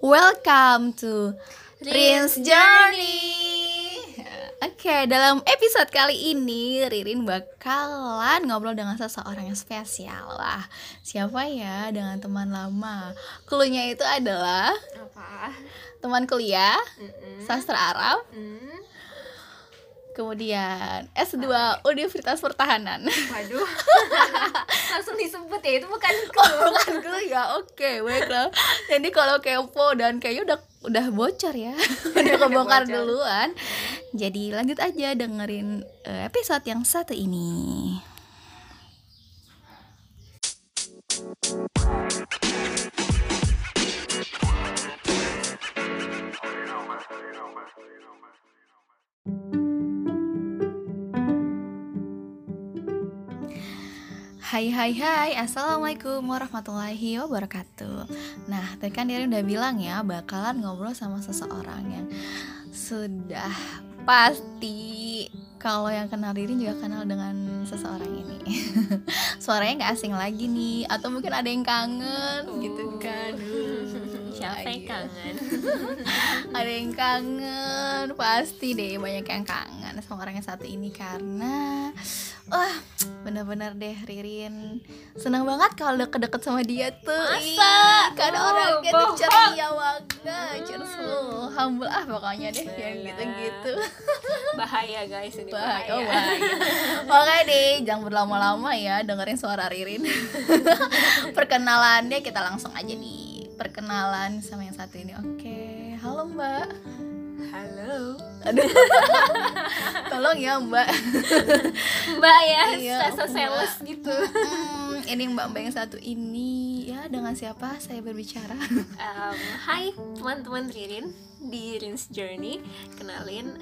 Welcome to Ririn's Journey. Oke, dalam episode kali ini Ririn bakalan ngobrol dengan seseorang yang spesial. Wah, siapa ya? Dengan teman lama. Cluenya itu adalah apa? Teman kuliah Sastra Arab. Kemudian S2 Universitas Pertahanan. Waduh. Langsung disebut ya, itu bukan clue. Bukan clue ya. Oke, baiklah. Jadi kalau kepo dan kayaknya udah bocor ya. Udah kebongkar duluan. Jadi lanjut aja dengerin episode yang satu ini. Hai, assalamualaikum warahmatullahi wabarakatuh. Nah, tadi kan Ririn udah bilang ya, bakalan ngobrol sama seseorang yang sudah pasti kalau yang kenal Ririn juga kenal dengan seseorang ini. Suaranya gak asing lagi nih, atau mungkin ada yang kangen gitu kan. Siapa yang kangen? Ada yang kangen, pasti deh banyak yang kangen sama orang yang satu ini karena bener-bener deh Ririn senang banget kalau deket-deket sama dia tuh. Masa? Karena orangnya tuh ceria banget, cheerful, humble pokoknya deh yang gitu-gitu. Bahaya guys ini. Bahaya. Makanya deh jangan berlama-lama ya dengerin suara Ririn. Perkenalannya kita langsung aja nih. Perkenalan sama yang satu ini. Oke, halo Mbak. Halo. Aduh. Tolong ya Mbak ya, so sales gitu. Ini Mbak yang satu ini ya, dengan siapa saya berbicara? Hai teman-teman Ririn di Ririn's Journey. Kenalin,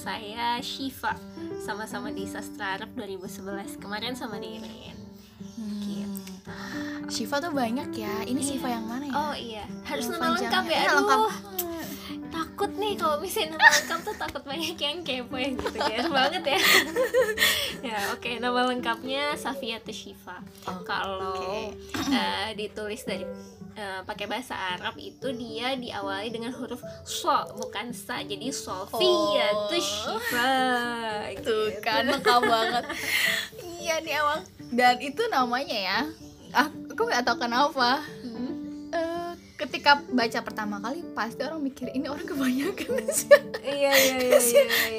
saya Syifa. Sama-sama di Sastra Arab 2011 kemarin sama Ririn. Syifa tuh banyak ya. Ini iya. Syifa yang mana ya? Oh iya, harus nama lengkap ya. Aduh. Takut nih kalau misalnya nama lengkap tuh takut banyak yang kepo ya gitu ya. Banget ya. Ya oke, nama lengkapnya Shafiyyatu Syifa. Kalau ditulis dari pakai bahasa Arab itu dia diawali dengan huruf so, bukan sa. Jadi Shafiyyatu Syifa. Itu kan lengkap banget. Iya nih awal. Dan itu namanya ya. Aku enggak tahu kenapa. Ketika baca pertama kali pasti orang mikir ini orang kebanyakan sih. Iya.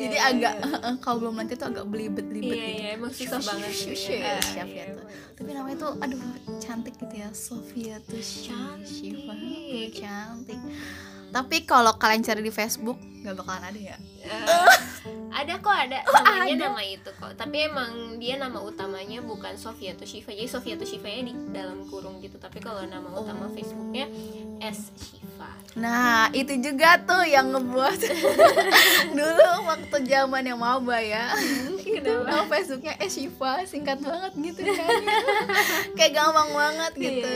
Jadi agak kalau belum nanti tuh agak belibet-belibet gitu. Iya, emang susah banget sih. Shafiyyatu. Tapi namanya tuh aduh cantik gitu ya. Shafiyyatu Syifa. Cantik. Tapi kalau kalian cari di Facebook nggak bakalan ada ya. Ada namanya ada. Nama itu kok. Tapi emang dia nama utamanya bukan Shafiyyatu Syifa. Jadi Shafiyyatu Syifanya di dalam kurung gitu. Tapi kalau nama utama Facebooknya S Syifa. Nah itu juga tuh yang ngebuat dulu waktu zaman yang maba ya. Itu nama Facebooknya S Syifa singkat banget gitu kan. Kayak gampang banget gitu.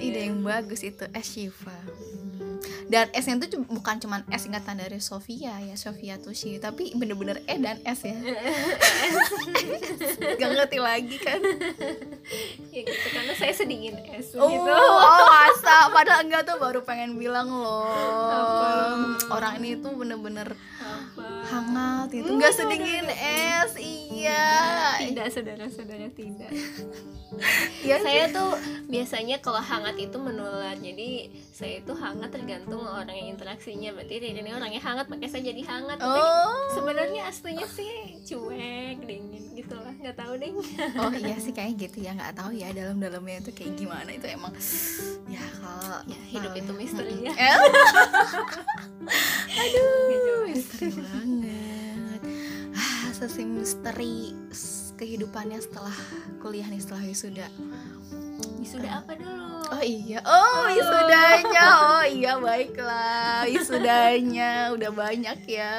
Ide yang bagus itu S Syifa. Dan S-nya itu bukan cuma S singkatan dari Sofia ya, Shafiyyatu Syifa, tapi bener-bener E dan S ya. Gak ngerti lagi kan. Ya gitu, karena saya sedingin S gitu. Masa, padahal enggak tuh, baru pengen bilang loh. Orang ini tuh bener-bener hangat gitu, enggak sedingin S, iya. Tidak, saudara-saudara, tidak. Ya, saya tuh biasanya kalau hangat itu menular, jadi saya itu hangat tergantung orang yang interaksinya. Berarti Ririn ini orangnya hangat, makanya saya jadi hangat. Tapi sebenarnya aslinya sih cuek, dingin gitu lah, nggak tahu deh. Oh iya sih kayak gitu ya, nggak tahu ya dalam-dalamnya itu kayak gimana. Itu emang ya kalau ya, hidup itu misteri ya. Aduh, misteri banget. Sesi misteri kehidupannya setelah kuliah nih, setelah wisuda. Wisuda apa dulu? Wisudanya. Oh iya, baiklah. Wisudanya udah banyak ya.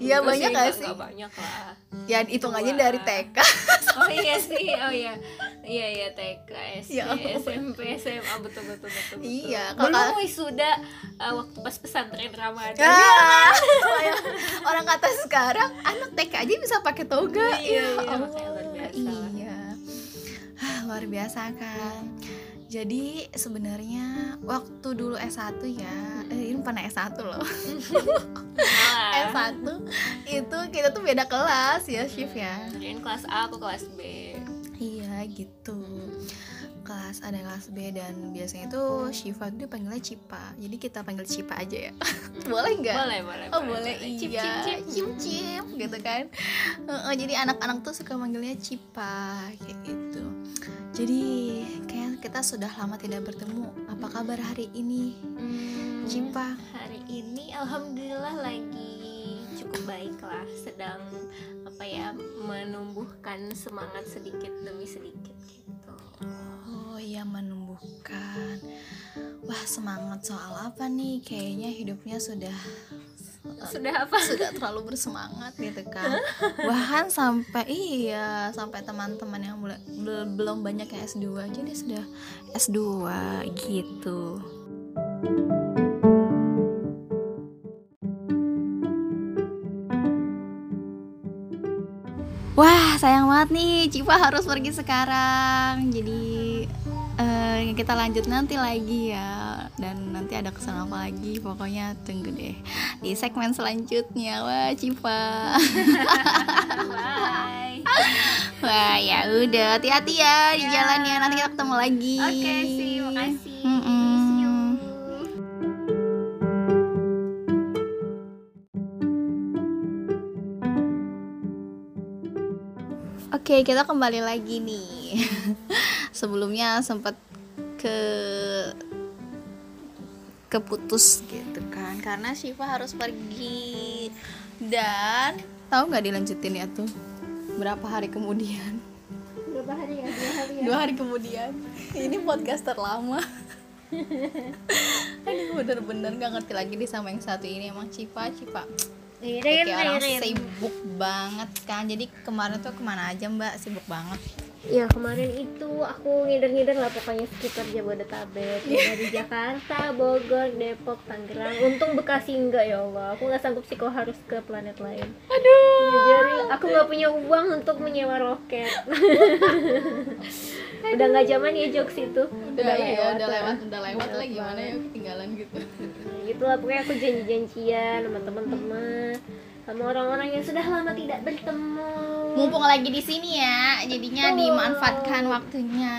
Iya, banyak enggak sih? Enggak banyak lah. Ya hitung aja dari TK. Oh iya sih. Oh iya. Iya TK, SD, SMP, SMA, betul. Iya, kalau wisuda waktu pas pesantren Ramadan. Orang kata sekarang anak TK aja bisa pakai toga. Iya, luar biasa kan. Jadi sebenarnya waktu dulu S1 ya, ini pernah S1 loh. S1 itu kita tuh beda kelas ya, Shift ya. Ririn kelas A, aku kelas B. Iya gitu. Kelas A dan kelas B, dan biasanya tuh Syifa tuh dipanggilnya Cipa. Jadi kita panggil Cipa aja ya. Boleh enggak? Boleh. Oh, boleh. Iya. Cip-cip gitu kan. Jadi anak-anak tuh suka manggilnya Cipa kayak gitu. Jadi kayak kita sudah lama tidak bertemu. Apa kabar hari ini, Cipa? Hari ini alhamdulillah lagi cukup baik lah. Sedang apa ya, menumbuhkan semangat sedikit demi sedikit gitu. Oh iya, menumbuhkan. Wah, semangat soal apa nih? Kayaknya hidupnya sudah terlalu bersemangat gitu kan. Bahkan sampai teman-teman yang belum banyak yang S2 aja dia sudah S2 gitu. Wah, sayang banget nih, Cipa harus pergi sekarang. Jadi kita lanjut nanti lagi ya. Dan nanti ada kesan apa lagi, pokoknya tunggu deh di segmen selanjutnya. Wah, Cipa. Bye. Wah, ya udah, hati-hati ya di jalan ya. Nanti kita ketemu lagi. Oke, sih, makasih. Oke, kita kembali lagi nih. Sebelumnya sempat keputus gitu kan, karena Syifa harus pergi. Dan tahu nggak dilanjutin ya tuh? Dua hari kemudian. Ini podcast terlama. Aduh, bener-bener nggak ngerti lagi deh sama yang satu ini. Emang Syifa. Kayak orang sibuk banget kan. Jadi kemarin tuh kemana aja Mbak? Sibuk banget. Ya kemarin itu aku ngider-ngider lah pokoknya sekitar Jabodetabek. Dari Jakarta, Bogor, Depok, Tangerang. Untung Bekasi enggak, ya Allah. Aku gak sanggup sih kalau harus ke planet lain. Aduh. Jujur, aku gak punya uang untuk menyewa roket. Udah gak zaman ya jokes itu. Udah lewat lah, gimana ya, ketinggalan gitu. Itulah pokoknya aku janji-janjian sama teman-teman, sama orang-orang yang sudah lama tidak bertemu. Mumpung lagi di sini ya, jadinya betul, dimanfaatkan waktunya.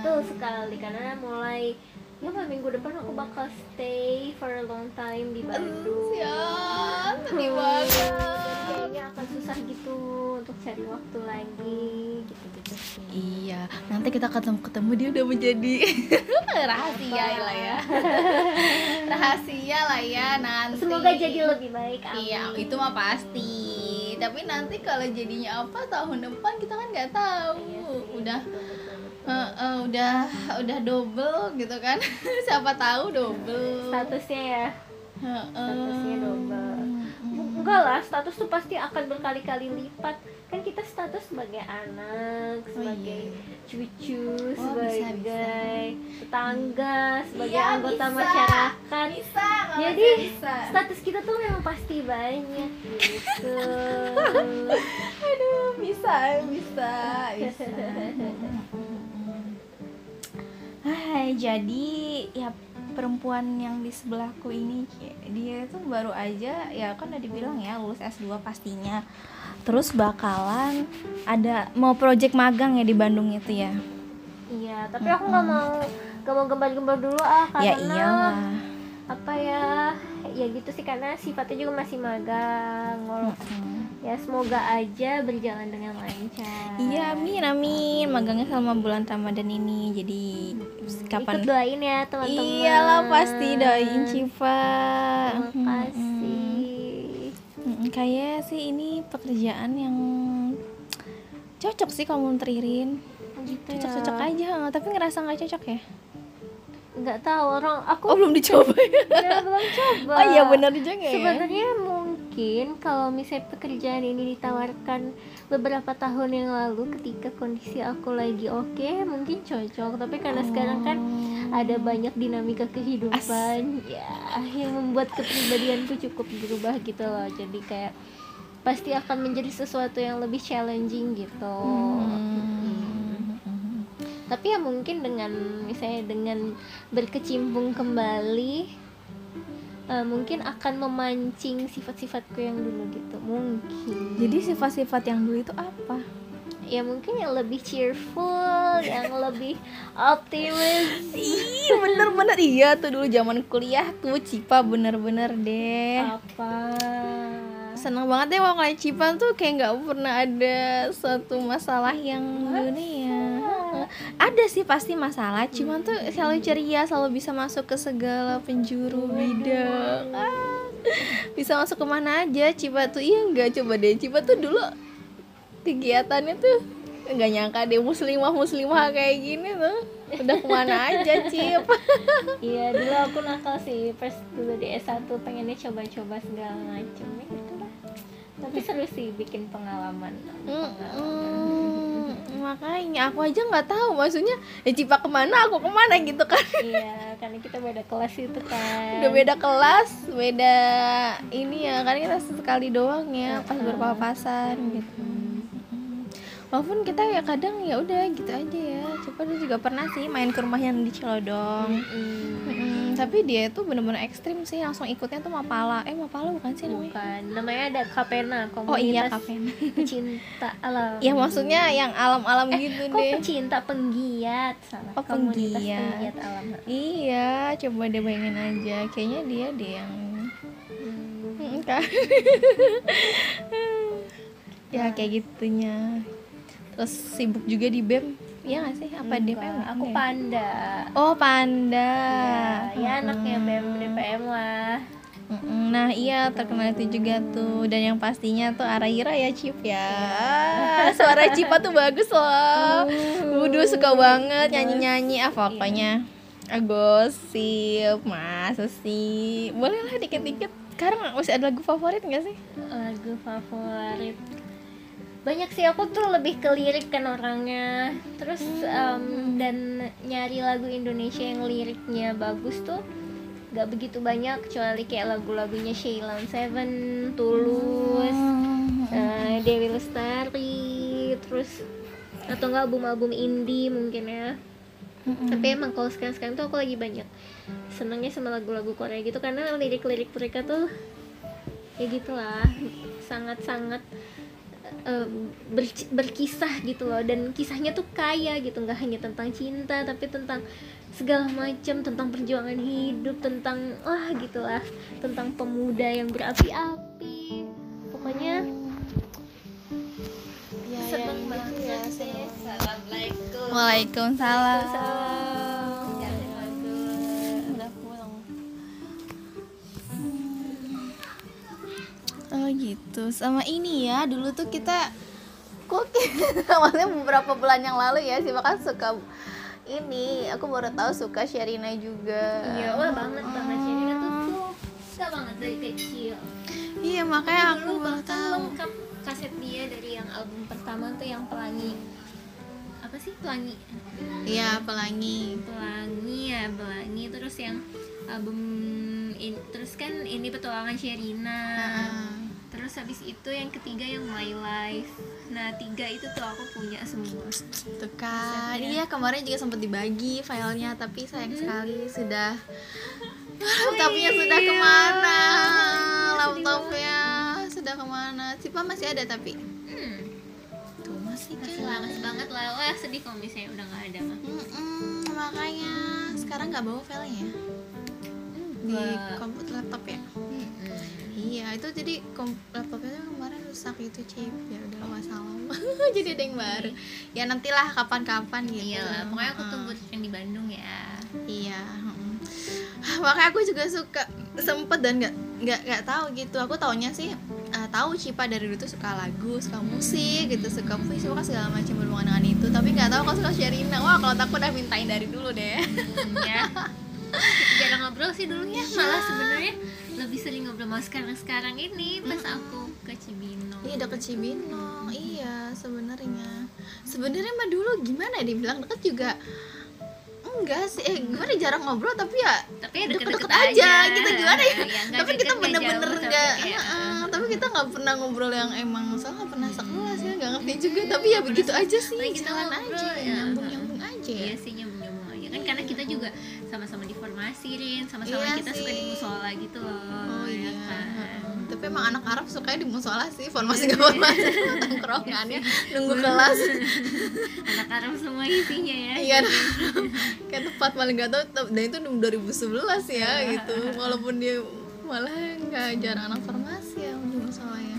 Betul sekali, karena mulai minggu depan aku bakal stay for a long time di Bandung. Siap, sedih banget. Kayaknya akan susah gitu untuk cari waktu lagi gitu-gitu sih. Iya, nanti kita ketemu dia udah menjadi rahasia lah ya nanti. Semoga jadi lebih baik. Amin. Iya, itu mah pasti. Tapi nanti kalau jadinya apa tahun depan kita kan nggak tahu. Udah double gitu kan. Siapa tahu double statusnya ya. Statusnya double. Enggak lah, status tuh pasti akan berkali-kali lipat. Kan kita status sebagai anak, sebagai cucu, sebagai tetangga, sebagai anggota masyarakat. Jadi status kita tuh memang pasti banyak gitu. Aduh, bisa. Hai, jadi ya perempuan yang di sebelahku ini, dia tuh baru aja ya kan udah dibilang ya lulus S2 pastinya. Terus bakalan ada mau project magang ya di Bandung itu ya. Iya, tapi aku gak mau gembar-gembar dulu karena ya iyalah. Apa ya gitu sih, karena sifatnya juga masih magang. Ya semoga aja berjalan dengan lancar. Iya, amin. Magangnya selama bulan Ramadan ini. Jadi kapan ikut doain ya teman-teman. Iyalah, pasti doain Cipa. Terima kasih. Kayaknya sih ini pekerjaan yang cocok sih kamu menteririn. Gitu ya. Cocok-cocok aja, tapi ngerasa nggak cocok ya? Nggak tahu, orang aku belum dicoba. Belum coba. Oh iya, benar juga ya. Sebenarnya mungkin kalau misalnya pekerjaan ini ditawarkan beberapa tahun yang lalu ketika kondisi aku lagi oke, mungkin cocok. Tapi karena sekarang kan ada banyak dinamika kehidupan yang membuat kepribadianku cukup berubah gitu loh. Jadi kayak pasti akan menjadi sesuatu yang lebih challenging gitu. Tapi ya mungkin dengan misalnya dengan berkecimpung kembali mungkin akan memancing sifat-sifatku yang dulu gitu. Mungkin. Jadi sifat-sifat yang dulu itu apa? Ya mungkin yang lebih cheerful, yang lebih optimis. Ih, bener-bener iya tuh dulu zaman kuliah tuh Cipa bener-bener deh. Apa? Seneng banget deh kalau kalian Cipa tuh kayak nggak pernah ada suatu masalah yang dunia. Ada sih pasti masalah, cuman tuh selalu ceria, selalu bisa masuk ke segala penjuru bidang. Bisa masuk ke mana aja Cipa tuh. Iya enggak, coba deh Cipa tuh dulu kegiatannya tuh enggak nyangka deh muslimah-muslimah kayak gini tuh. Udah kemana aja Cip. Iya, dulu aku nakal sih. Pas dulu di S1 pengennya coba-coba segala macam gitu lah. Tapi seru sih bikin pengalaman. Makanya aku aja nggak tahu maksudnya ya Cipa kemana aku kemana gitu kan. Iya, karena kita beda kelas itu kan. Udah beda kelas, beda ini ya, karena kita sekali doang ya pas berpapasan gitu. Walaupun kita ya kadang ya udah gitu aja ya. Cipa dia juga pernah sih main ke rumah yang di Cilodong. Tapi dia tuh bener-bener ekstrim sih, langsung ikutnya tuh Mapala. Mapala bukan sih namanya? Bukan, namanya ada KAPENA, komunitas KAPENA pecinta alam. Ya maksudnya yang alam-alam gitu deh. Kok pecinta, penggiat salah. Oh, komunitas penggiat alam. Iya, coba deh bayangin aja. Kayaknya dia yang ya kayak gitunya. Terus sibuk juga di BEM, iya nggak sih? Apa DPM? Aku Panda. Oh Panda. Ya anaknya BEM DPM lah. Nah iya terkenal itu juga tuh, dan yang pastinya tuh Araira ya Cip ya. Suara Cipa tuh bagus loh. Budu suka banget nyanyi-nyanyi pokoknya. Gosip, masa sih? Boleh lah dikit-dikit. Sekarang masih ada lagu favorit nggak sih? Lagu favorit. Banyak sih, aku tuh lebih ke lirik kan orangnya. Terus dan nyari lagu Indonesia yang liriknya bagus tuh gak begitu banyak, kecuali kayak lagu-lagunya Sheila on 7, Tulus, Dewi Lestari, terus atau enggak album-album indie mungkin ya. Tapi emang kalau sekarang-sekarang tuh aku lagi banyak senangnya sama lagu-lagu Korea gitu, karena lirik-lirik mereka tuh ya gitulah, sangat-sangat berkisah gitu loh, dan kisahnya tuh kaya gitu, nggak hanya tentang cinta tapi tentang segala macam, tentang perjuangan hidup, tentang gitulah, tentang pemuda yang berapi-api pokoknya. Ya, seneng banget ya, assalamualaikum. Waalaikumsalam. Udah pulang. Oh gitu, sama ini ya, dulu tuh kita maksudnya beberapa bulan yang lalu ya, sih bahkan suka ini, aku baru tahu suka Sherina juga. Iya, banget Sherina tuh suka banget dari kecil. Iya, makanya aku baru tahu lengkap kaset dia dari yang album pertama tuh yang Pelangi. Apa sih Pelangi? Iya, Pelangi, terus yang album terus kan ini petualangan Sherina. Terus habis itu yang ketiga yang My Life. Nah, 3 itu tuh aku punya semua. Tuh kan. Iya, kemarin juga sempat dibagi filenya, tapi sayang sekali sudah laptopnya sudah kemana? Laptopnya sudah kemana? Cipa masih ada tapi. Tuh masih lawas banget lah. Wah, sedih kalau misalnya udah enggak ada mah. Makanya sekarang enggak bawa filenya di komputer laptop ya. Iya, itu jadi laptopnya kemarin rusak itu Cip. Ya udah wassalam. Jadi ada yang baru. Ya nantilah kapan-kapan gitu. Iyalah, pokoknya aku tunggu yang di Bandung ya. Iya, makanya aku juga suka sempet dan enggak tahu gitu. Aku taunya sih tahu Cipa dari dulu tuh suka lagu, suka musik gitu, suka puisi, suka segala macam berhubungan dengan itu, tapi enggak tahu kalau suka Sherina. Wah, kalau aku udah mintain dari dulu deh. Ya. Kita jarang ngobrol sih dulunya, malah sebenarnya lebih sering ngobrol sama sekarang ini pas aku ke Cibinong. Iya, udah ke Cibinong. Iya, sebenarnya mah dulu gimana dibilang deket juga enggak sih, gimana jarang ngobrol tapi ya deket-deket aja kita gimana ya, tapi kita bener-bener enggak tapi kita nggak pernah ngobrol yang emang soalnya nggak pernah sekelas ya, nggak ngerti juga, tapi ya begitu aja sih, jalan aja, nyambung-nyambung aja Iya sih, nyambung aja kan, karena kita juga sama-sama diformasi, Rin, sama-sama iya kita sih suka di musola gitu loh. Oh iya kan. Tapi emang anak Arab sukanya di musola sih, formasi gak formasi, tongkrongannya nunggu kelas. Anak Arab semua isinya ya. Iya. Kayak tempat paling gak tau, dan itu 2011 ya gitu. Walaupun dia malah gak jarang anak farmasi ya di musola ya.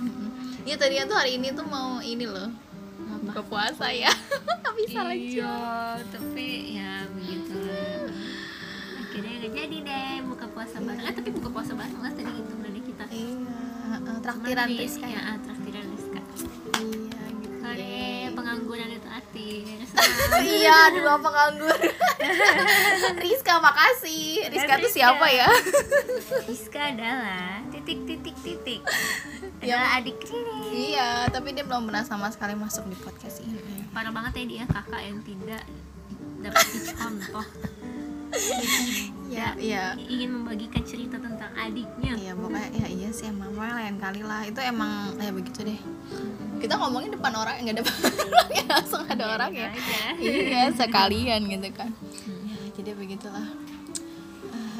Iya tadinya tuh hari ini tuh mau ini loh, buka puasa ya, tapi salah jual. Tapi ya begitu lah. Akhirnya nggak jadi deh buka puasa bareng. Tapi buka puasa bareng lah tadi gitu nanti kita. Iya. Traktiran Rizka. Ya, traktiran Rizka. Iya gitu. Kali pengangguran itu arti. Iya, dua penganggur. Rizka makasih. Rizka tuh siapa ya? Rizka adalah titik. Adalah adik Rini. Iya, tapi dia belum pernah sama sekali masuk di podcast ini. Parah banget ya dia, kakak yang tidak dapat dicontoh. Ya, iya. Ingin membagikan cerita tentang adiknya. Iya, pokoknya ya iya sih, mama lain kali lah. Itu emang kayak begitu deh. Kita ngomongin depan orang, enggak depan orang ya, langsung ada orang ya. Iya, sekalian gitu kan. Ya, jadi begitulah.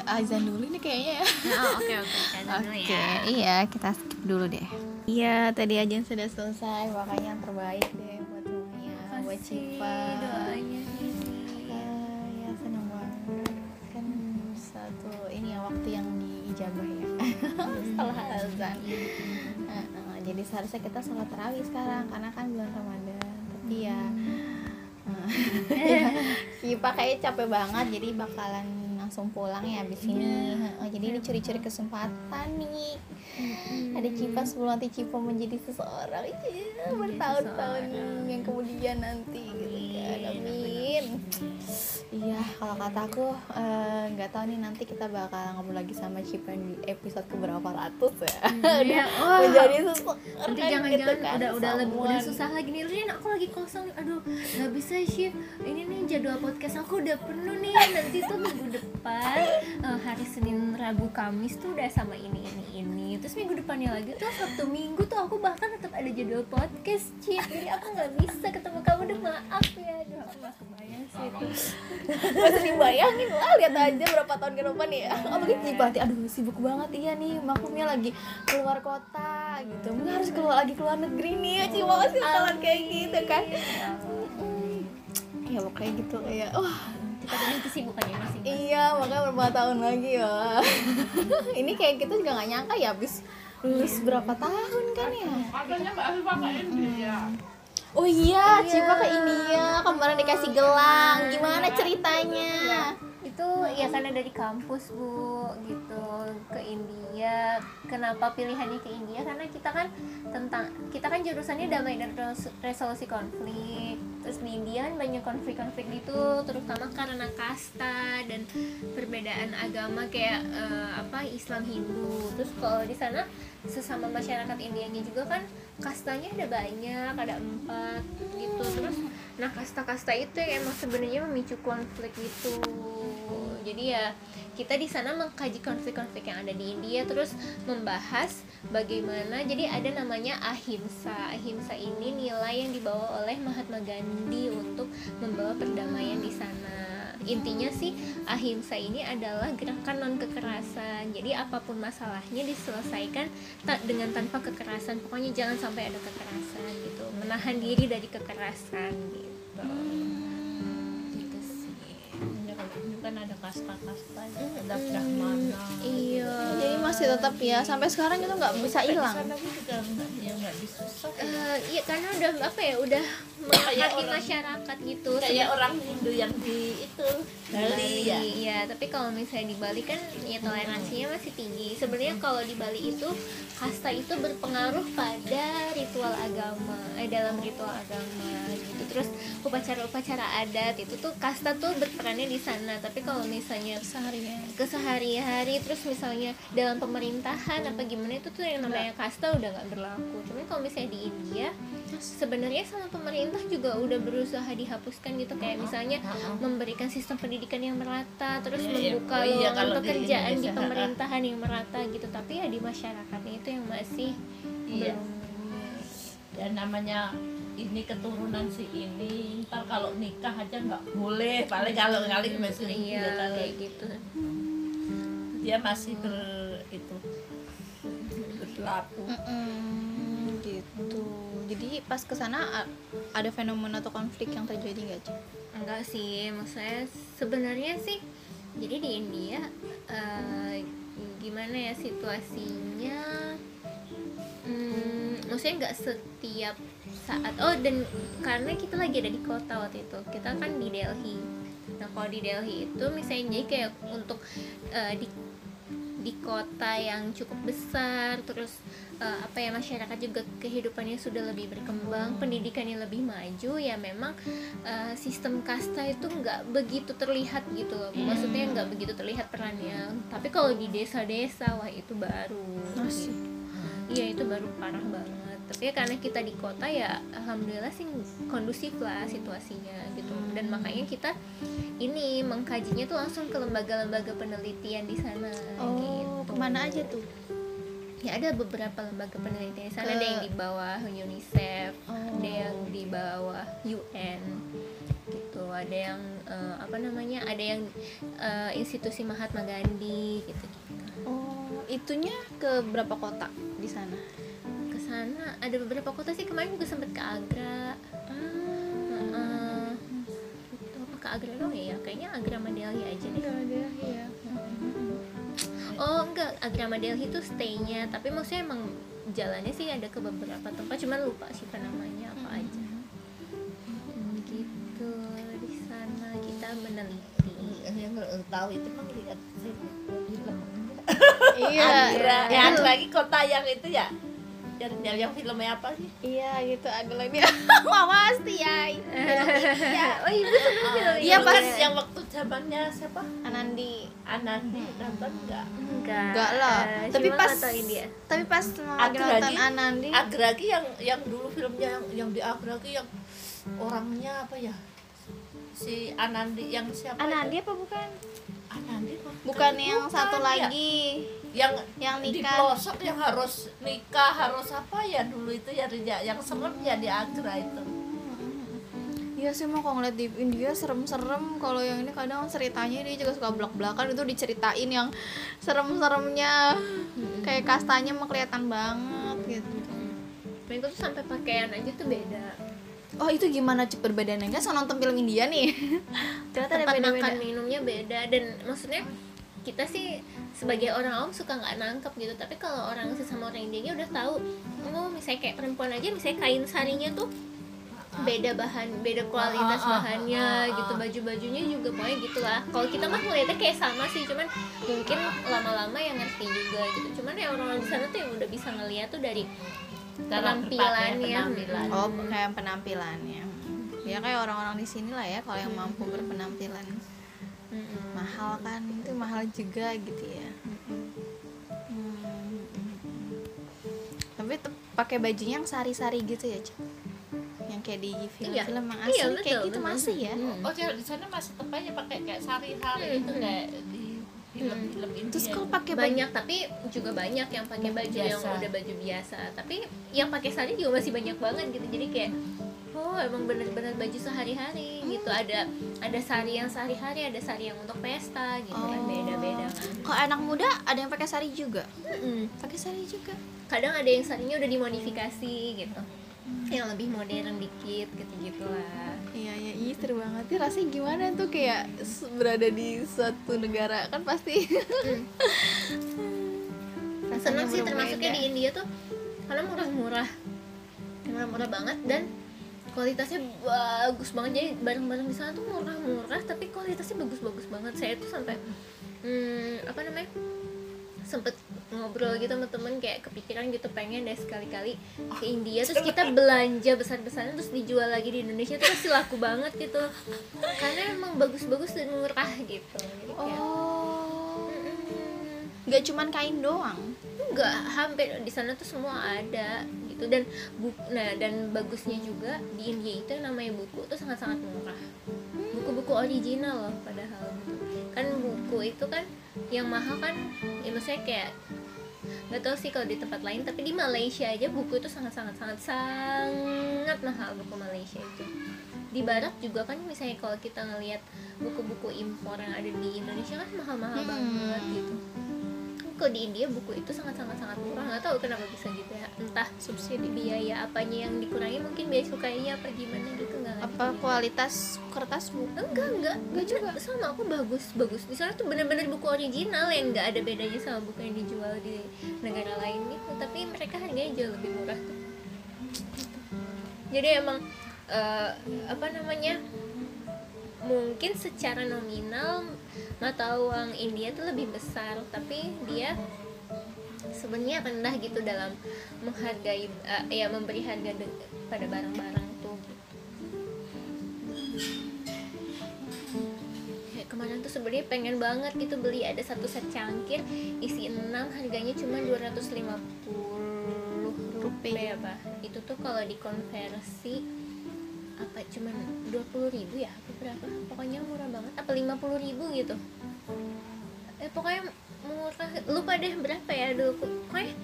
Azan dulu nih kayaknya ya. Oke. Azan dulu ya. Oke, iya, kita skip dulu deh. Iya, tadi azan sudah selesai, makanya yang terbaik deh buat semuanya. Buat Syifa. Doanya. Ya, senang banget. Kan satu ini ya waktu yang diijabah ya. Setelah azan. Jadi seharusnya kita sholat tarawih sekarang karena kan bulan Ramadan. Tapi ya Syifa kayaknya capek banget, jadi bakalan langsung pulang ya abis ini. Jadi ini curi-curi kesempatan nih. Ada Syifa sebelum nanti Syifa menjadi seseorang bertahun-tahun yang kemudian nanti gitu kan. Amin. Iya, kalau kata aku nggak tahu nih nanti kita bakal ngobrol lagi sama Syifa di episode keberapa ratus ya. Udah menjadi seseorang. Nanti jangan-jangan gitu kan, udah susah lagi nih. Rin, aku lagi kosong nih. Aduh, nggak bisa Syifa. Ini nih jadwal podcast aku udah penuh nih. Nanti tuh minggu depan hari Senin, Rabu, Kamis tuh udah sama ini. Terus minggu depannya lagi tuh Sabtu Minggu tuh aku bahkan tetap ada jadwal podcast, Cip. Jadi aku nggak bisa ketemu kamu, udah maaf ya. Aduh, aku nggak kebayang sih itu. Masih dibayangin lah, lihat aja berapa tahun ke depan ya. Oh mungkin dipati, aduh sibuk banget iya nih, makumnya lagi keluar kota gitu. Mungkin harus keluar negeri nih, Cip. Makasih kalau kayak gitu kan. Ya pokoknya gitu kayak kita punya kesibukannya masing-masing. Iya, makanya berapa tahun lagi ya. Ini kayak kita juga gak nyangka ya habis lulus berapa tahun kan ya. Katanya Mbak Syifa ke India. Oh iya, Syifa ke India, kemarin dikasih gelang. Gimana ceritanya? Itu ya karena dari kampus, Bu, gitu ke India. Kenapa pilihannya ke India? Karena kita kan jurusannya damai dan resolusi konflik. Terus di India kan banyak konflik-konflik gitu, terutama karena kasta dan perbedaan agama kayak Islam Hindu. Terus kalau di sana sesama masyarakat Indianya juga kan kastanya ada banyak, ada 4 gitu. Terus nah kasta-kasta itu yang emang sebenarnya memicu konflik gitu. Jadi ya kita di sana mengkaji konflik-konflik yang ada di India, terus membahas bagaimana. Jadi ada namanya ahimsa. Ahimsa ini nilai yang dibawa oleh Mahatma Gandhi untuk membawa perdamaian di sana. Intinya sih ahimsa ini adalah gerakan non kekerasan. Jadi apapun masalahnya diselesaikan dengan tanpa kekerasan. Pokoknya jangan sampai ada kekerasan gitu. Menahan diri dari kekerasan gitu. Kan ada kasta-kasta, ada brahmana. Iya. Jadi masih tetap ya sampai sekarang itu nggak bisa hilang. Tapi juga nggak disusah. Iya karena udah udah mengkaki masyarakat gitu. Kayak orang Hindu yang di itu Bali ya. Iya, tapi kalau misalnya di Bali kan ya toleransinya masih tinggi. Sebenarnya kalau di Bali itu kasta itu berpengaruh pada ritual agama, dalam ritual agama gitu. Terus upacara-upacara adat itu tuh kasta tuh berperannya di sana. Tapi kalau misalnya kesehari-hari terus misalnya dalam pemerintahan apa gimana itu tuh yang namanya kasta udah nggak berlaku. Cuman kalau misalnya di India sebenarnya sama pemerintah juga udah berusaha dihapuskan gitu, kayak misalnya memberikan sistem pendidikan yang merata, terus membuka lowongan pekerjaan di pemerintahan yang merata gitu. Tapi ya di masyarakatnya itu yang masih belum. Dan namanya ini keturunan si ini, ntar kalau nikah aja nggak boleh, paling kalau kali masih iya, kayak gitu. Dia masih berlaku gitu. Jadi pas kesana ada fenomena atau konflik yang terjadi nggak sih? Enggak sih, maksudnya sebenarnya sih. Jadi di India gimana ya situasinya? Maksudnya nggak setiap saat. Oh, dan karena kita lagi ada di kota waktu itu, kita kan di Delhi. Nah, kalau di Delhi itu misalnya jadi kayak untuk di kota yang cukup besar, terus apa ya, masyarakat juga kehidupannya sudah lebih berkembang, pendidikannya lebih maju, ya memang sistem kasta itu nggak begitu terlihat gitu loh, maksudnya nggak begitu terlihat perannya. Tapi kalau di desa-desa, wah itu baru gitu. Iya, itu baru parah banget. Tapi karena kita di kota ya alhamdulillah sih kondusif lah situasinya gitu. Dan makanya kita ini mengkajinya tuh langsung ke lembaga-lembaga penelitian di sana. Oh, gitu. Kemana aja tuh? Ya ada beberapa lembaga penelitian di sana, ada yang di bawah UNICEF, ada yang di bawah UN, gitu. Ada yang ada yang institusi Mahatma Gandhi, gitu. Oh, itunya ke berapa kota di sana? Ke sana ada beberapa kota sih, kemarin juga sempet ke Agra. Ke Agra dong ya, kayaknya Agra Delhi aja deh. Delhi ya. Oh enggak, Agra Delhi itu stay-nya, tapi maksudnya emang jalannya sih ada ke beberapa tempat, cuman lupa sih namanya apa aja. Gitu, di sana kita meneliti. Yang nggak tahu itu emang lihat sih. Iya. Agra. Ya ada lagi kota yang itu ya. Yang filmnya apa sih? Iya gitu, Agra ini. Wah pasti ya. Iya. Oh ibu seneng film. Iya pas yang waktu zamannya siapa? Anandi nonton enggak? Enggak lah. Tapi pas nonton Anandi. Agra lagi yang dulu filmnya yang di Agra lagi yang orangnya apa ya? Si Anandi yang siapa? Anandi itu? Apa bukan? Anandi kok. Bukan yang satu lagi. Ya. Yang di pelosok yang harus nikah, harus apa ya dulu itu ya, yang serem ya di Agra itu. Iya sih, mau kalau ngeliat di India serem-serem, kalau yang ini kadang ceritanya dia juga suka belak-belakan, itu diceritain yang serem-seremnya, kayak kastanya mah kelihatan banget gitu. Tapi itu sampai pakaian aja tuh beda. Oh itu gimana perbedaannya? Kan sama nonton film India nih. Ternyata ada beda-beda. Tempat makan minumnya beda, dan maksudnya kita sih sebagai orang awam suka nggak nangkep gitu, tapi kalau orang sesama orang Indianya udah tahu. Misalnya kayak perempuan aja, misalnya kain sarinya tuh beda bahan, beda kualitas bahannya gitu, baju-bajunya juga pokoknya gitulah. Kalau kita mah ngeliatnya kayak sama sih, cuman mungkin lama-lama yang ngerti juga gitu. Cuman ya orang-orang di sana tuh yang udah bisa ngeliat tuh dari penampilannya. Oh, kayak penampilannya. Ya kayak orang-orang di sini lah ya, kalau yang mampu berpenampilan. Mahal kan, itu mahal juga gitu ya. Tapi pakai bajunya yang sari-sari gitu ya, Cik? Yang kayak di film-film yang asli, betul, kayak gitu betul. Masih ya. Oh di sana masih tempatnya pakai kayak sari-sari gitu, kayak di film-film India. Terus kok pakai banyak, tapi juga banyak yang pakai baju biasa. Yang udah baju biasa, tapi yang pakai sari juga masih banyak banget gitu. Jadi kayak oh emang benar-benar baju sehari-hari gitu, ada sari yang sehari-hari, ada sari yang untuk pesta gitu kan, beda-beda kan. Kalau anak muda ada yang pakai sari juga, pakai sari juga. Kadang ada yang sarinya udah dimodifikasi gitu, yang lebih modern dikit gitu lah. Iya, ih seru banget sih. Rasanya gimana tuh kayak berada di suatu negara kan pasti. Seneng sih termasuknya di India tuh, karena murah-murah banget dan kualitasnya bagus banget. Jadi barang-barang di sana tuh murah-murah tapi kualitasnya bagus-bagus banget. Saya tuh sampai sempet ngobrol gitu sama temen, kayak kepikiran gitu pengen deh sekali-kali ke India terus kita belanja besar-besaran terus dijual lagi di Indonesia, terus pasti laku banget gitu karena emang bagus-bagus dan murah gitu. Jadi, nggak cuman kain doang, nggak, hampir di sana tuh semua ada gitu. Dan dan bagusnya juga di India itu yang namanya buku tuh sangat-sangat murah, buku-buku original loh padahal gitu. Kan buku itu kan yang mahal kan ya, maksudnya kayak Nggak tahu sih kalau di tempat lain, tapi di Malaysia aja buku itu sangat mahal, buku Malaysia itu. Di barat juga kan misalnya kalau kita ngelihat buku-buku impor yang ada di Indonesia kan mahal-mahal banget gitu. Kalau di India buku itu sangat murah, nggak tahu kenapa bisa gitu ya, entah subsidi biaya apanya yang dikurangi, mungkin biaya sukainya apa gimana gitu, nggak ngerti apa kualitas kertas buku enggak juga sama. Aku bagus di sana tuh benar-benar buku original yang nggak ada bedanya sama buku yang dijual di negara lain gitu, tapi mereka harganya jauh lebih murah tuh. Jadi emang mungkin secara nominal mata uang India tuh lebih besar, tapi dia sebenarnya rendah gitu dalam menghargai, memberi harga pada barang-barang tuh gitu. Ya, kemarin tuh sebenarnya pengen banget gitu beli, ada satu set cangkir isi 6 harganya cuma 250 rupiah apa. Itu tuh kalau dikonversi apa cuma 20.000 ya, apa berapa, pokoknya murah banget, apa 50.000 gitu, pokoknya murah, lupa deh berapa ya dulu, pokoknya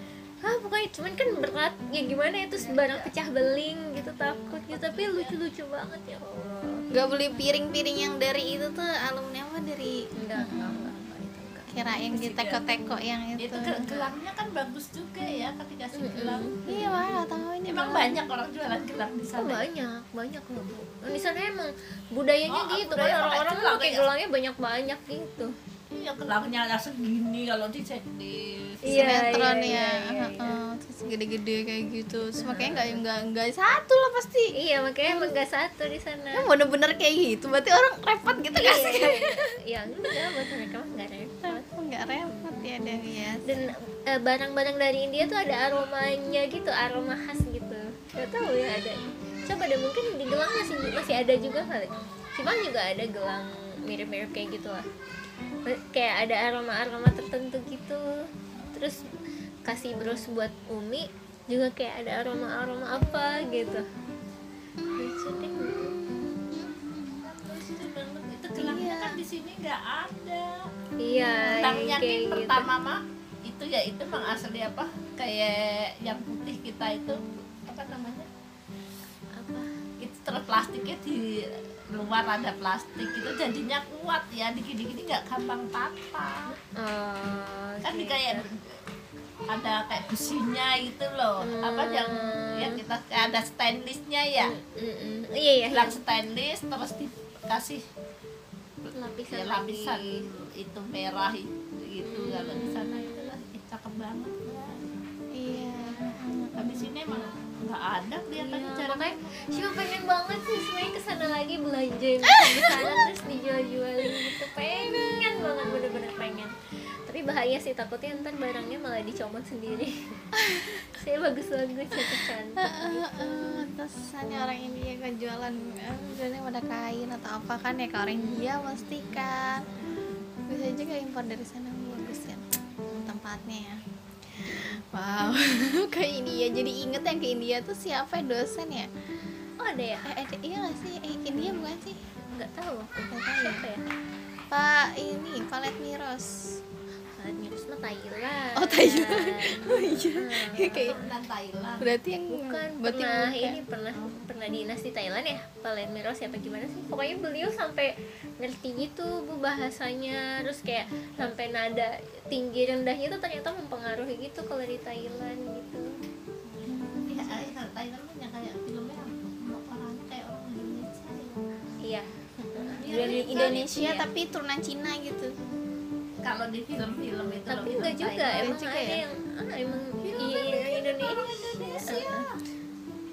cuman kan berat ya gimana itu ya, barang pecah beling gitu, takut gitu, tapi lucu-lucu banget ya Allah. Gak beli piring-piring yang dari itu tuh alumni apa dari enggak kirain di teko-teko yang itu gelangnya kan bagus juga ya, ketika si gelang iya malah tahu. Emang banyak orang jualan gelang di sana. Oh, banyak loh. Di sana emang budayanya gitu kan, orang-orang pakai gelangnya banyak-banyak gitu. Iya, gelangnya segini kalau di sinetron ya. Terus gede-gede kayak gitu. Terus makanya enggak satu lah pasti. Iya, makanya enggak satu di sana. Emang bener-bener kayak gitu. Berarti orang repot gitu kan sih. Iya, buat mereka enggak repot. Enggak repot ya Dewi ya. Dan barang-barang dari India tuh ada aromanya gitu, aroma khas gitu. Gak tahu ya ada. Coba deh mungkin di gelang masih ada juga kali. Cuma juga ada gelang mirip-mirip kayak gitu lah. Kayak ada aroma-aroma tertentu gitu. Terus kasih bros buat Umi juga kayak ada aroma-aroma apa gitu. Lucu deh. Itu gelangnya kan di sini nggak ada. Iya. Gelangnya yang pertama mah itu ya itu emang asli apa kayak yang putih kita itu. Plastiknya di luar ada plastik itu jadinya kuat ya, dikit-dikit nggak gampang patah. Kan gitu. Kayak ada kayak besinya gitu loh, apa yang kita ada stainlessnya ya, gelang stainless terus dikasih lapisan itu merah gitu kalau di sana itu lah cakep banget ya. Iya. Habis ini emang nggak ada kelihatannya cara. Makanya cuma pengen banget sih semuanya kesana lagi belanja yang kesana terus dijual-jualin gitu, pengen banget, bener-bener pengen. Tapi bahaya sih, takutnya ntar barangnya malah dicomot sendiri. Saya bagus-bagus cantik-cantik terusannya orang India kan jualannya pada kain atau apa kan ya, kalau orang India pasti kan bisa aja kayak impor dari sana, bagus kan tempatnya ya. Wow, ke India. Jadi inget yang ke India tuh siapa dosen ya? Oh ada ya? Ada, iya nggak sih? India bukan sih? Nggak tahu. Siapa ya? Pak Letniros mah Thailand. Oh Thailand. Oh iya. Kayak Thailand. Berarti yang pernah dinas di Thailand ya? Pak Letniros siapa gimana sih? Pokoknya beliau sampai ngerti gitu Bu bahasanya, terus kayak sampai nada tinggi rendahnya tuh ternyata mempengaruhi gitu kalau di Thailand gitu. Iya, Thailand punya kayak filmnya orang kayak orang Indonesia. Iya. Dari Indonesia tapi turunan Cina gitu. Kalau di film-film itu tapi enggak juga, emang ada ya? Yang emang Indonesia.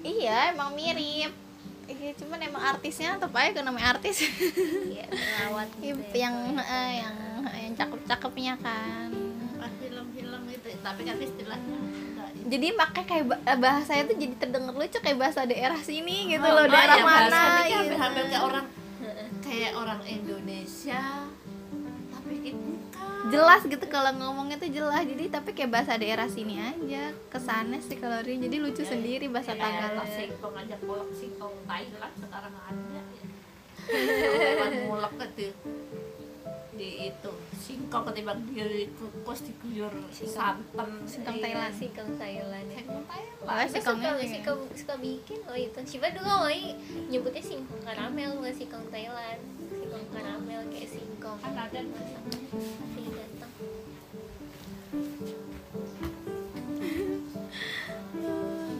Iya, emang mirip. Cuman emang artisnya tetap aja kan namanya artis. Iya, lawat gitu. Yang cakep-cakepnya kan. Pas film-film itu, tapi kan istilahnya jadi pakai kayak bahasanya tuh jadi terdengar lucu kayak bahasa daerah sini gitu loh, daerah mana gitu. Hampir kayak orang Indonesia. Jelas gitu kalau ngomongnya tuh jelas, jadi tapi kayak bahasa daerah sini aja kesana sih kalau dia, jadi lucu sendiri bahasa Tagalog. Singkong aja kolak singkong Thailand sekarang ada ya. Mulek gitu. di itu singkong ketimbang di kukus diguyur santan. Singkong Thailand, singkong Thailand. Singkong suka bikin oh itu. Siapa dulu oi nyebutnya singkong karamel bukan singkong Thailand. Singkong karamel kayak singkong. Kan ada masih datang.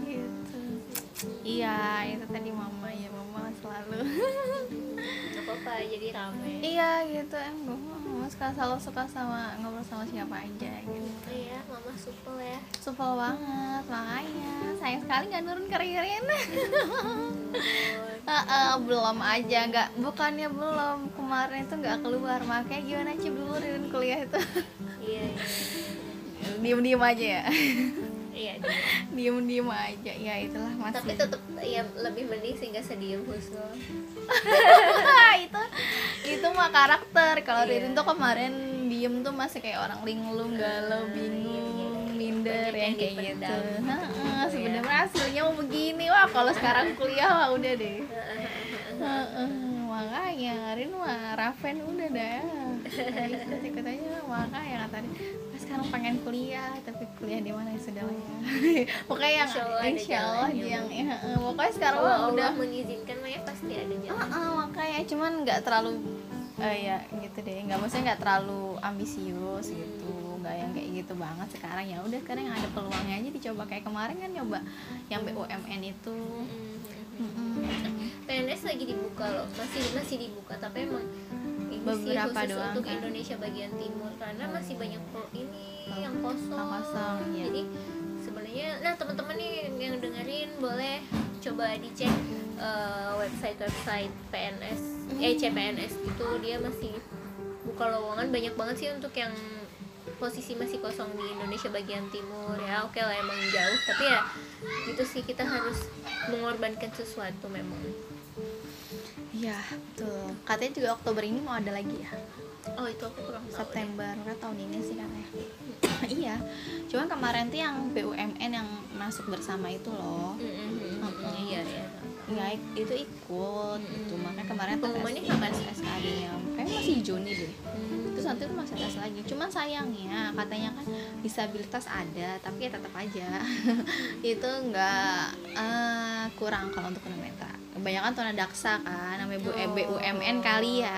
Gitu. Iya, itu tadi mama ya, mama selalu. Apa jadi rame iya gitu emang mama selalu suka sama ngobrol sama siapa aja gitu iya mama supel ya supel banget makanya sayang sekali nggak nurun ke Ririn. Belum aja nggak bukannya belum kemarin itu nggak keluar makanya gimana sih dulu Ririn kuliah itu iya. Diem aja ya. Iya, diem aja, ya itulah masih. Tapi tetap ya lebih mending sih nggak sediem Husnul. itu mah karakter. Kalau iya. Ririn tuh kemarin diem tuh masih kayak orang linglung, galau, bingung, minder yang kayak gitu. Sebenarnya hasilnya mau begini wah kalau sekarang kuliah wah udah deh. Makanya Ririn mah Raven udah dah. Ikut aja makanya katanya. Sekarang pengen kuliah tapi kuliah di mana sudah lah ya pokoknya yang insyaallah yang pokoknya sekarang udah mengizinkan makanya pasti ada jalan makanya cuman nggak terlalu ya gitu deh nggak maksudnya nggak terlalu ambisius gitu nggak yang kayak gitu banget sekarang ya udah sekarang yang ada peluangnya aja dicoba kayak kemarin kan nyoba yang BUMN itu PNS lagi dibuka loh masih dibuka tapi emang beberapa khusus doang untuk kan? Indonesia bagian timur karena masih banyak yang kosong ya. Jadi sebenarnya nah teman-teman nih yang dengerin boleh coba dicek website PNS CPNS gitu dia masih buka lowongan banyak banget sih untuk yang posisi masih kosong di Indonesia bagian timur ya oke lah emang jauh tapi ya gitu sih kita harus mengorbankan sesuatu memang. Iya, betul. Katanya juga Oktober ini mau ada lagi ya? Oh, itu aku kurang tahu. September, kan tahun ini sih katanya. Iya. Cuman kemarin tuh yang BUMN yang masuk bersama itu loh. Iya, iya. Ya, itu ikut gitu. Makanya kemarin pengumumannya kapan SKKNI-nya? Kayaknya masih Juni deh. Terus nanti tuh masih tes lagi. Cuman sayangnya katanya kan disabilitas ada, tapi ya tetap aja. Itu enggak kurang kalau untuk tunanetra. Kebanyakan tuna daksa kan, namanya BUMN kali ya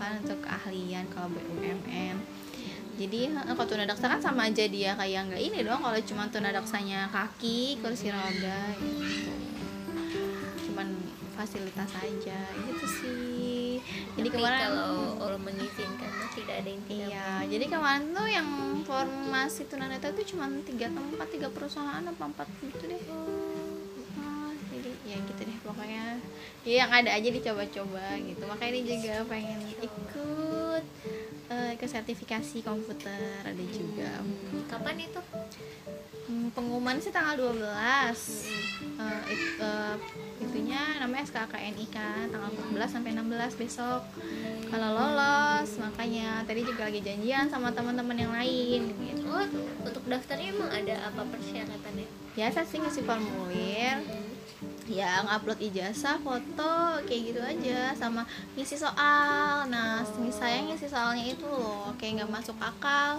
kan untuk keahlian kalau BUMN. Jadi kalau tuna daksa kan sama aja dia kayak nggak ini doang kalau cuma tuna daksanya kaki kursi roda gitu. Cuman fasilitas aja gitu sih. Jadi tapi kemarin kalau mengizinkan tidak ada yang tidak. Iya, jadi kemarin tuh yang formasi tunanetra itu cuma 3 perusahaan apa 4 gitu deh. Ya gitu deh pokoknya ya yang ada aja dicoba-coba gitu makanya ini juga pengen ikut ke sertifikasi komputer ada juga kapan itu pengumuman sih tanggal 12 itunya namanya SKKNI kan tanggal 14 sampai 16 besok kalau lolos makanya tadi juga lagi janjian sama teman-teman yang lain gitu. Oh, untuk daftarnya emang ada apa persyaratannya biasa sih ngisi formulir yang upload ijazah, foto, kayak gitu aja sama ngisi soal. Nah, misalnya ngisi soalnya itu loh, kayak nggak masuk akal.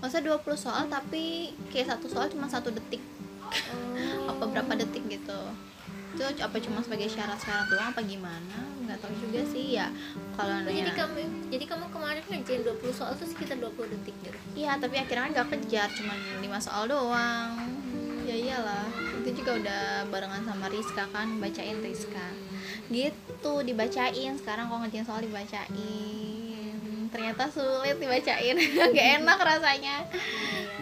Masa 20 soal tapi kayak satu soal cuma 1 detik. Apa berapa detik gitu. Itu apa cuma sebagai syarat-syarat doang apa gimana? Nggak tahu juga sih ya. Kalau jadi kamu kemarin ngerjain 20 soal tuh sekitar 20 detik gitu. Iya, tapi akhirnya kan nggak kejar, cuma 5 soal doang. Ya iyalah itu juga udah barengan sama Rizka kan bacain Rizka gitu dibacain sekarang kalau ngerjain soal dibacain ternyata sulit dibacain gak enak rasanya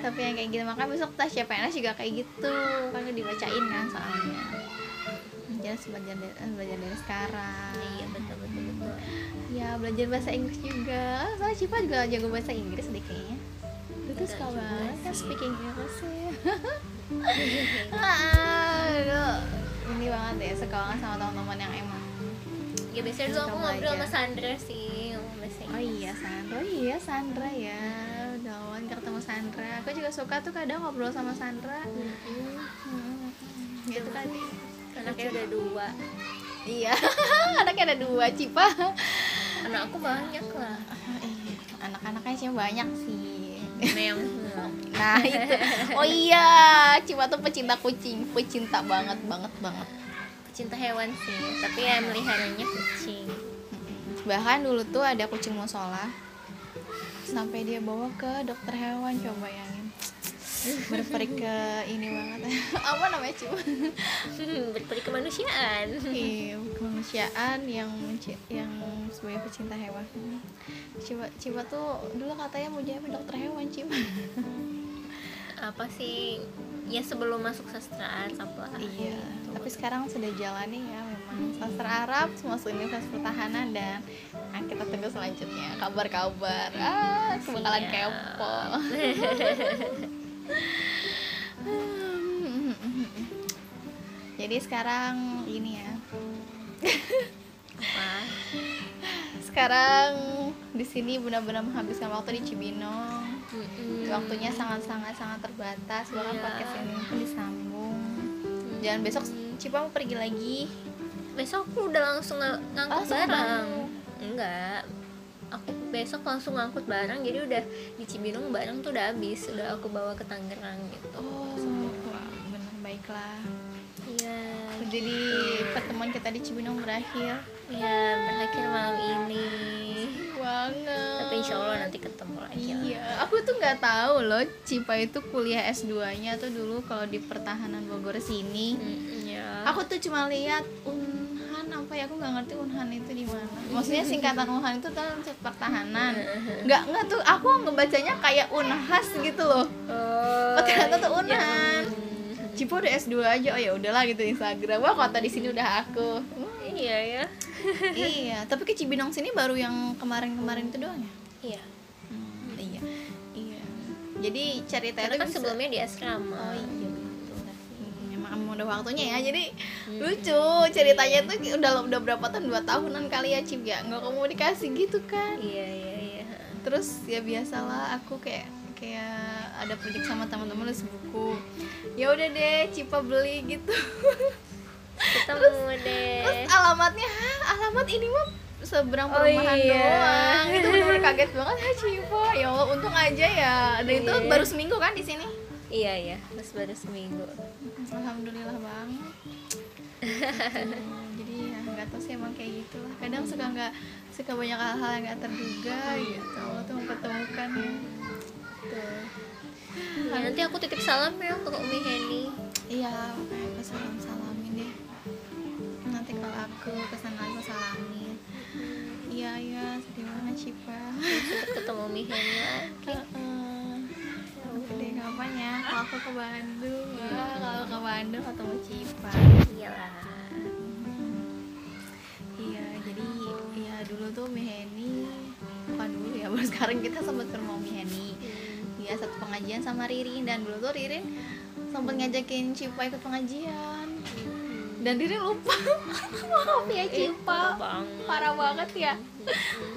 tapi yang kayak gitu makanya besok tes CPNS juga kayak gitu kan dibacain kan soalnya jadi belajar dari sekarang iya betul ya belajar bahasa Inggris juga soalnya Syifa juga jago bahasa Inggris deh kayaknya itu suka banget kan speaking English ya. Aduh, ini banget ya suka banget sama teman-teman yang emang ya biasanya dulu aku ngobrol sama Sandra sih biasanya. Oh iya Sandra ya udah lama ketemu Sandra aku juga suka tuh kadang ngobrol sama Sandra gitu tadi anaknya ada 2 iya anaknya ada 2 Cipa anak aku banyak lah anaknya sih banyak sih. Nah itu, oh iya, Ciba tuh pecinta kucing, pecinta banget. Pecinta hewan sih, tapi ya meliharanya kucing. Bahkan dulu tuh ada kucing musola, sampai dia bawa ke dokter hewan, coba bayangin. Berperi ke ini banget. Apa namanya Ciba? Berperi kemanusiaan. Iya, kemanusiaan yang sebagai pecinta hewan. Ciba tuh dulu katanya mau jadi dokter hewan, Ciba. Apa sih? Ya sebelum masuk sastra Arab lah. Iya, gitu. Tapi sekarang sudah jalani ya memang sastra Arab, masuk Universitas Pertahanan dan nah, kita tunggu selanjutnya kabar-kabar. Ah, kebakalan kepo. Jadi sekarang ini ya. Apa? Sekarang di sini benar-benar menghabiskan waktu di Cibinong. Waktunya sangat terbatas, bahkan podcast ini pun disambung. Jangan besok Cipa mau pergi lagi. Besok aku udah langsung ngangkut barang. Enggak. Aku besok langsung ngangkut barang, jadi udah di Cibinong barang tuh udah habis, udah aku bawa ke Tangerang gitu. Benar, baiklah. Iya. Jadi pertemuan kita di Cibinong berakhir. Iya, berakhir malam ini. Banget. Tapi insya Allah nanti ketemu lagi. Iya, aku tuh nggak tahu loh, Cipa itu kuliah S2-nya tuh dulu kalau di Pertahanan Bogor sini. Iya. Aku tuh cuma lihat Unhan apa ya, aku nggak ngerti Unhan itu di mana. Maksudnya singkatan Unhan itu dalam Pertahanan. Nggak tuh, aku ngebacanya kayak Unhas gitu loh. Oh, ternyata tuh Unhan. Iya. Cipa udah S2 aja, oh ya udahlah gitu Instagram. Wah, kota di sini udah aku. Iya ya. Iya, tapi ke Cibinong sini baru yang kemarin-kemarin itu doang ya? Iya. Iya. Jadi cerita karena itu kan sebelumnya di asrama. Oh iya. Memang udah waktunya ya. Jadi lucu ceritanya tuh udah berapa tahun? 2 tahunan kali ya, Cib ya. Enggak komunikasi gitu kan? Iya. Terus ya biasalah aku kayak ada project sama teman-teman nulis buku. Ya udah deh, Cipa beli gitu. Terus alamatnya, alamat ini mah seberang perumahan doang. Itu bener-bener kaget banget ya Cipa. Ya Allah, untung aja ya. Dan itu baru seminggu kan di sini? Iya, baru seminggu. Alhamdulillah banget. Jadi ya nggak tahu sih emang kayak gitulah. Kadang suka banyak hal-hal yang nggak terduga gitu. Allah tuh mempertemukan ya. Tuh. Ya, nanti aku titip salam ya untuk Umi Heni. Iya, makanya aku salam-salamin deh. Nanti kalau aku kesana aku salamin. Iya, sedih banget Cipa. Ketemu Umi Heni lagi. Oke deh, kapan ya? Kalau aku ke Bandung, kalau ke Bandung ketemu Cipa. Iyalah. Iya, jadi ya dulu tuh Umi Heni, bukan dulu ya, baru sekarang kita sempat ke rumah Umi Heni. Ya, satu pengajian sama Ririn, dan dulu tuh Ririn sempat ngajakin Cipa ikut pengajian dan Ririn lupa. Maaf ya Cipa, parah banget ya.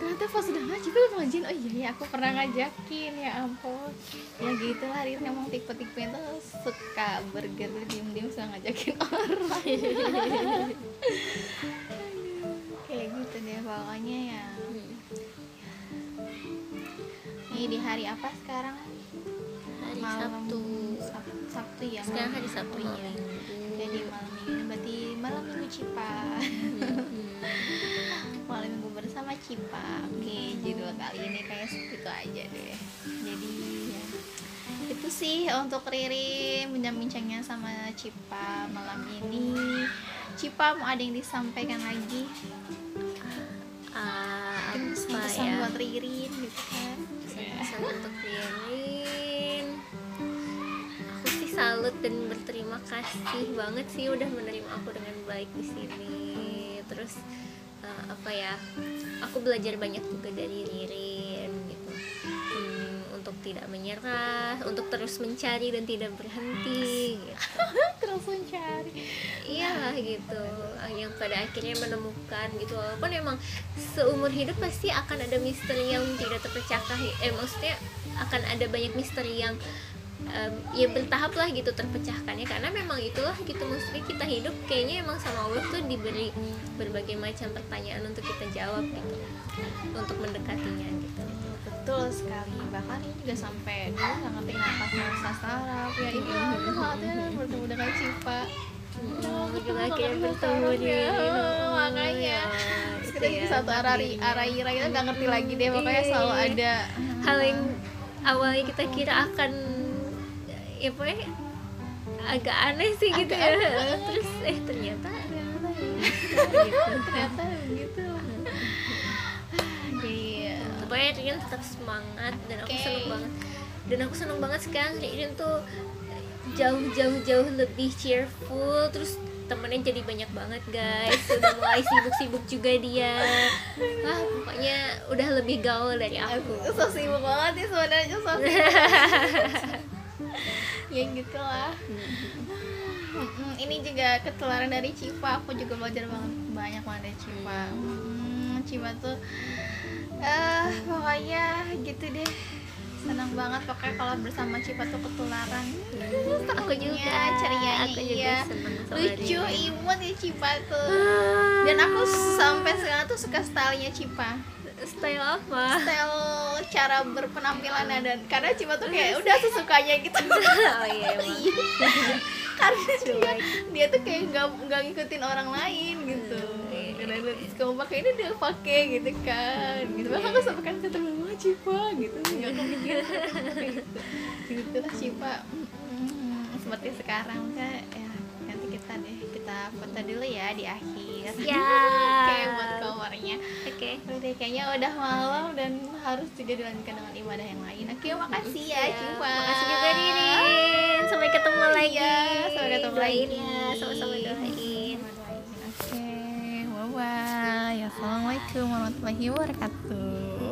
Ternyata pas udah ngaji Cipa pengajian, oh iya aku pernah ngajakin, ya ampun. Ya gitu lah, Ririn emang tipe-tipe itu suka bergerak diem-diem suka ngajakin orang. Kayak gitu deh pokoknya ya. Ini di hari apa sekarang? Hari Sabtu ya. Sekarang hari Sabtu ya. Jadi malam minggu, berarti malam minggu Cipa. Malam minggu bersama Cipa. Oke, judul kali ini kayak segitu aja deh. Jadi ya, itu sih untuk Riri bincang-bincangnya sama Cipa malam ini. Cipa mau ada yang disampaikan lagi? Pesan ya. Buat Ririn gitu kan. Pesan untuk Ririn. Aku sih salut dan berterima kasih banget sih udah menerima aku dengan baik di sini. Terus aku belajar banyak juga dari Ririn gitu. Untuk tidak menyerah, untuk terus mencari dan tidak berhenti. Gitu. Terus mencari. Iya gitu. Yang pada akhirnya menemukan gitu. Walaupun emang seumur hidup pasti akan ada misteri yang tidak terpecahkan. Maksudnya akan ada banyak misteri yang bertahap lah gitu terpecahkannya, karena memang itulah gitu, mesti kita hidup kayaknya emang sama Allah tuh diberi berbagai macam pertanyaan untuk kita jawab gitu, untuk mendekatinya gitu. Betul sekali, bahkan ini juga sampai dulu nggak ngerti ngapasnya sastra Arab. Ya ini aku khawatir bertemu dengan Syifa. Akhirnya bertemu dia, makanya kita jadi satu arah kita nggak ngerti lagi deh, makanya selalu ada hal yang awalnya kita kira akan ya pokoknya agak aneh sih agak gitu aneh. Ya terus ternyata ada gitu. Ternyata begitu. Iya pokoknya Ririn tetap semangat dan aku seneng banget, dan aku seneng banget sekarang Ririn tuh jauh lebih cheerful, terus temennya jadi banyak banget guys, udah mulai sibuk juga dia. Wah pokoknya udah lebih gaul dari aku. So sibuk banget sih sebenarnya, so ya gitu lah. Ini juga ketularan dari Syifa, aku juga belajar banyak dari Syifa. Syifa tuh pokoknya gitu deh, senang banget pokoknya kalau bersama Syifa tuh ketularan. Aku juga ceria, iya, lucu, imut ya Syifa tuh. Dan aku sampai sekarang tuh suka stylenya Syifa. Style apa? Style cara berpenampilannya, dan karena Syifa tuh kayak udah sesukanya gitu. Oh iya emang. Karena dia tuh kayak nggak ngikutin orang lain gitu. Kamu pakai ini dia pakai gitu kan. Gitu bahkan aku sampai kan ketemu Syifa gitu. Nggak kepikiran pakai gitu. Gitulah Syifa. Seperti sekarang kan ya, nanti kita foto dulu ya di akhir. Ya. Kayak buat covernya. Oke. Kayaknya udah malam dan harus juga dilanjutkan dengan ibadah yang lain. Oke, makasih ya Syifa. Makasih juga Ririn. Sampai ketemu lagi. Ya, sampai ketemu lagi. Sama-sama doain. Oke. Wah, ya assalamualaikum warahmatullahi wabarakatuh.